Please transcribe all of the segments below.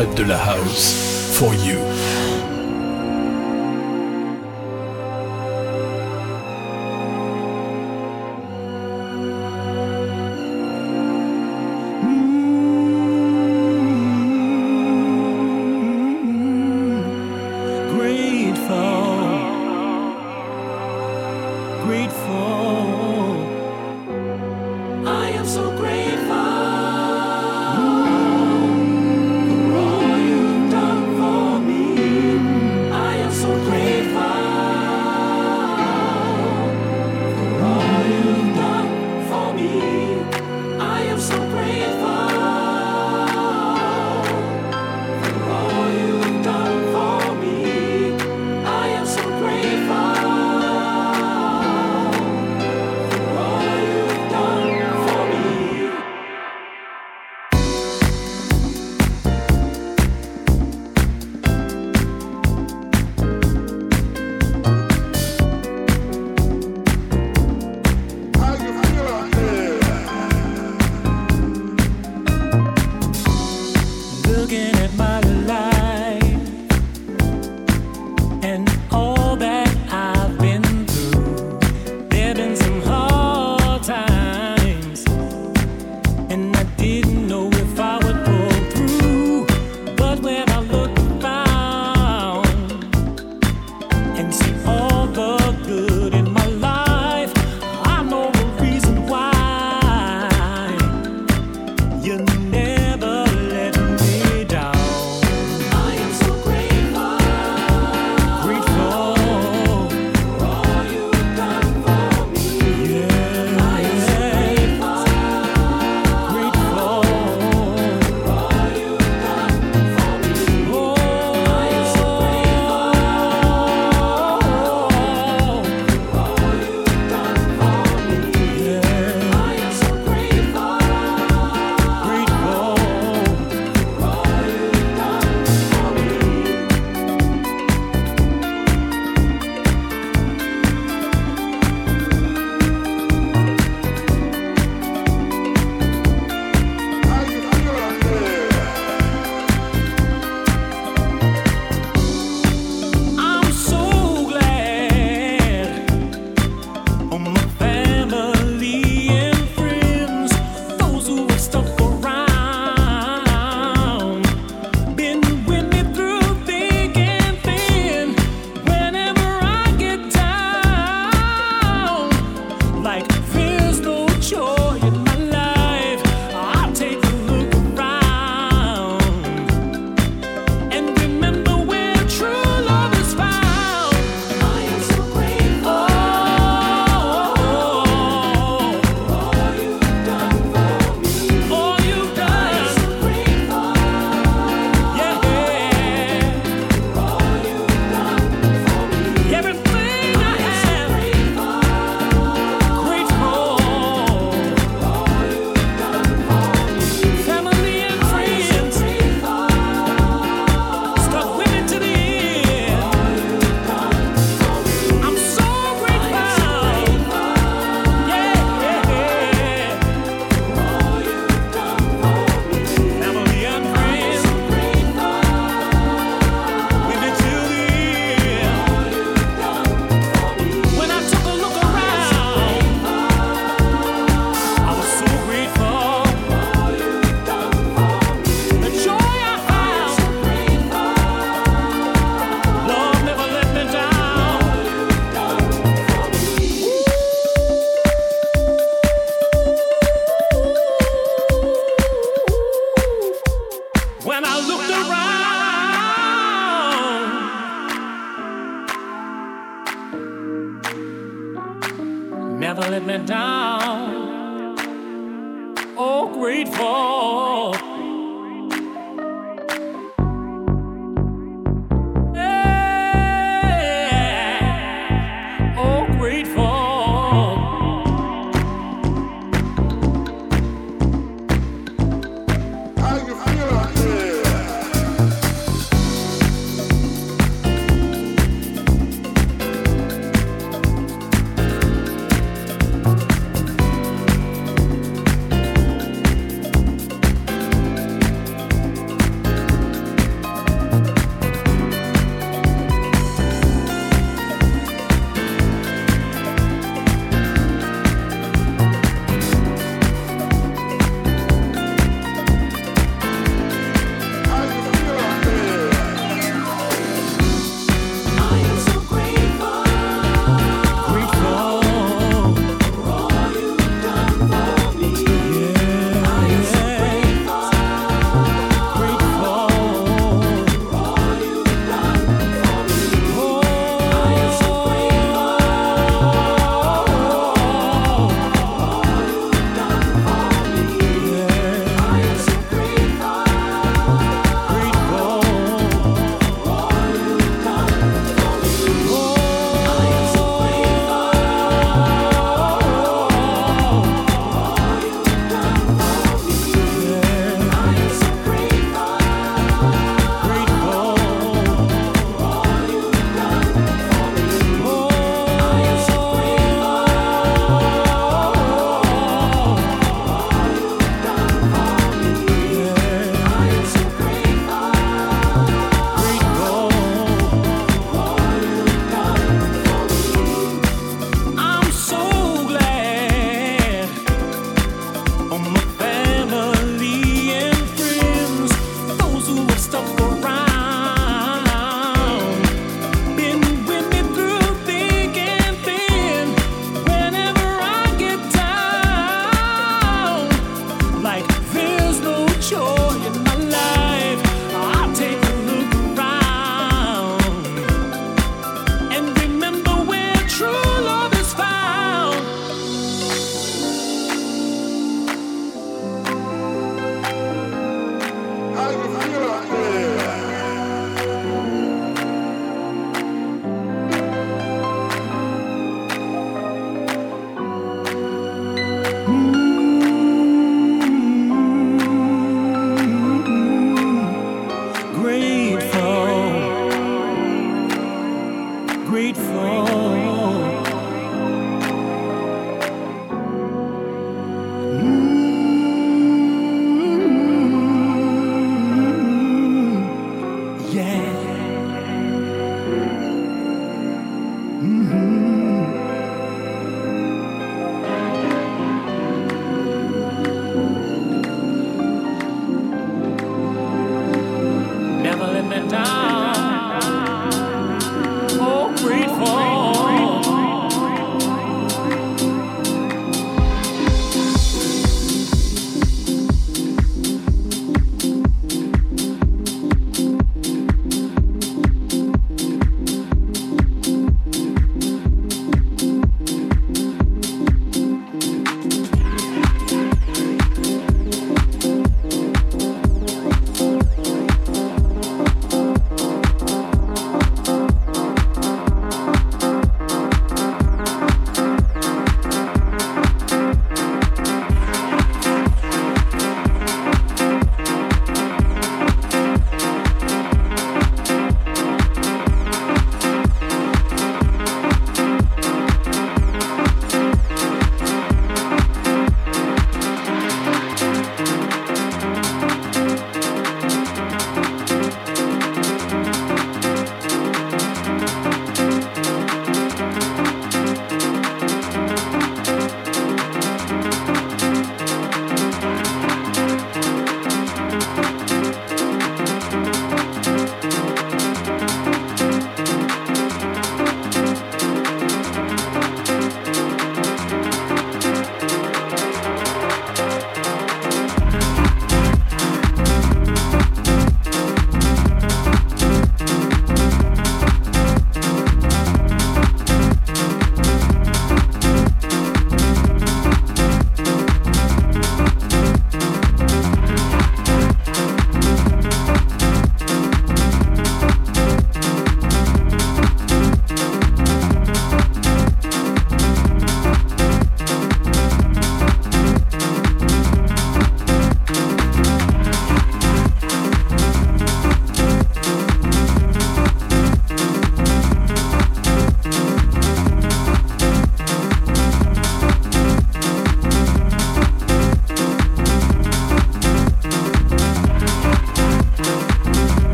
retraite de la house, for you.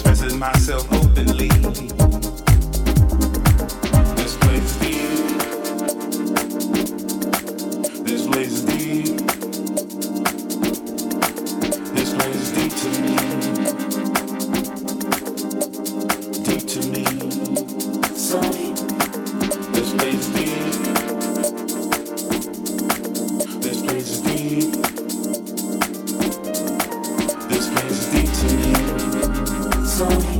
expressing myself openly. This place is deep. This place is deep. This place is deep to me. Deep to me. Sorry. This place is deep. This place is deep. This place is deep to me. Sorry.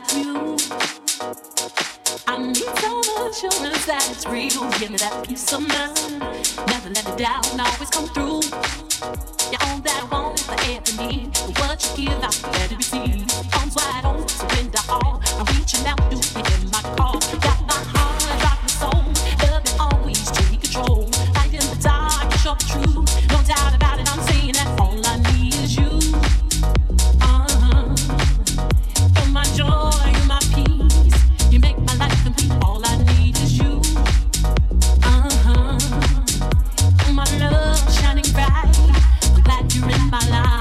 like you. I need so much assurance that it's real. Give me that peace of mind. Never let me down, always come through. You're all that I want, if I ever need. But what you give, I'm ready to receive. Arms wide open, surrender all. I'm reaching out, you hear my call. Got my heart, got my soul. Love it always, to control. Light in the dark, it's your truth. No doubt about it, I'm saying that all I need is you. You're my joy, you're my peace. You make my life complete, all I need is you. You're my love, shining bright. I'm glad you're in my life.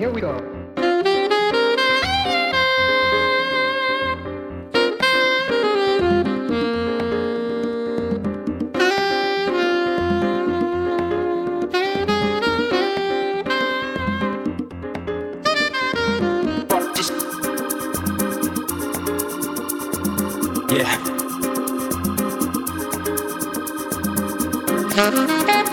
Here we go. Yeah.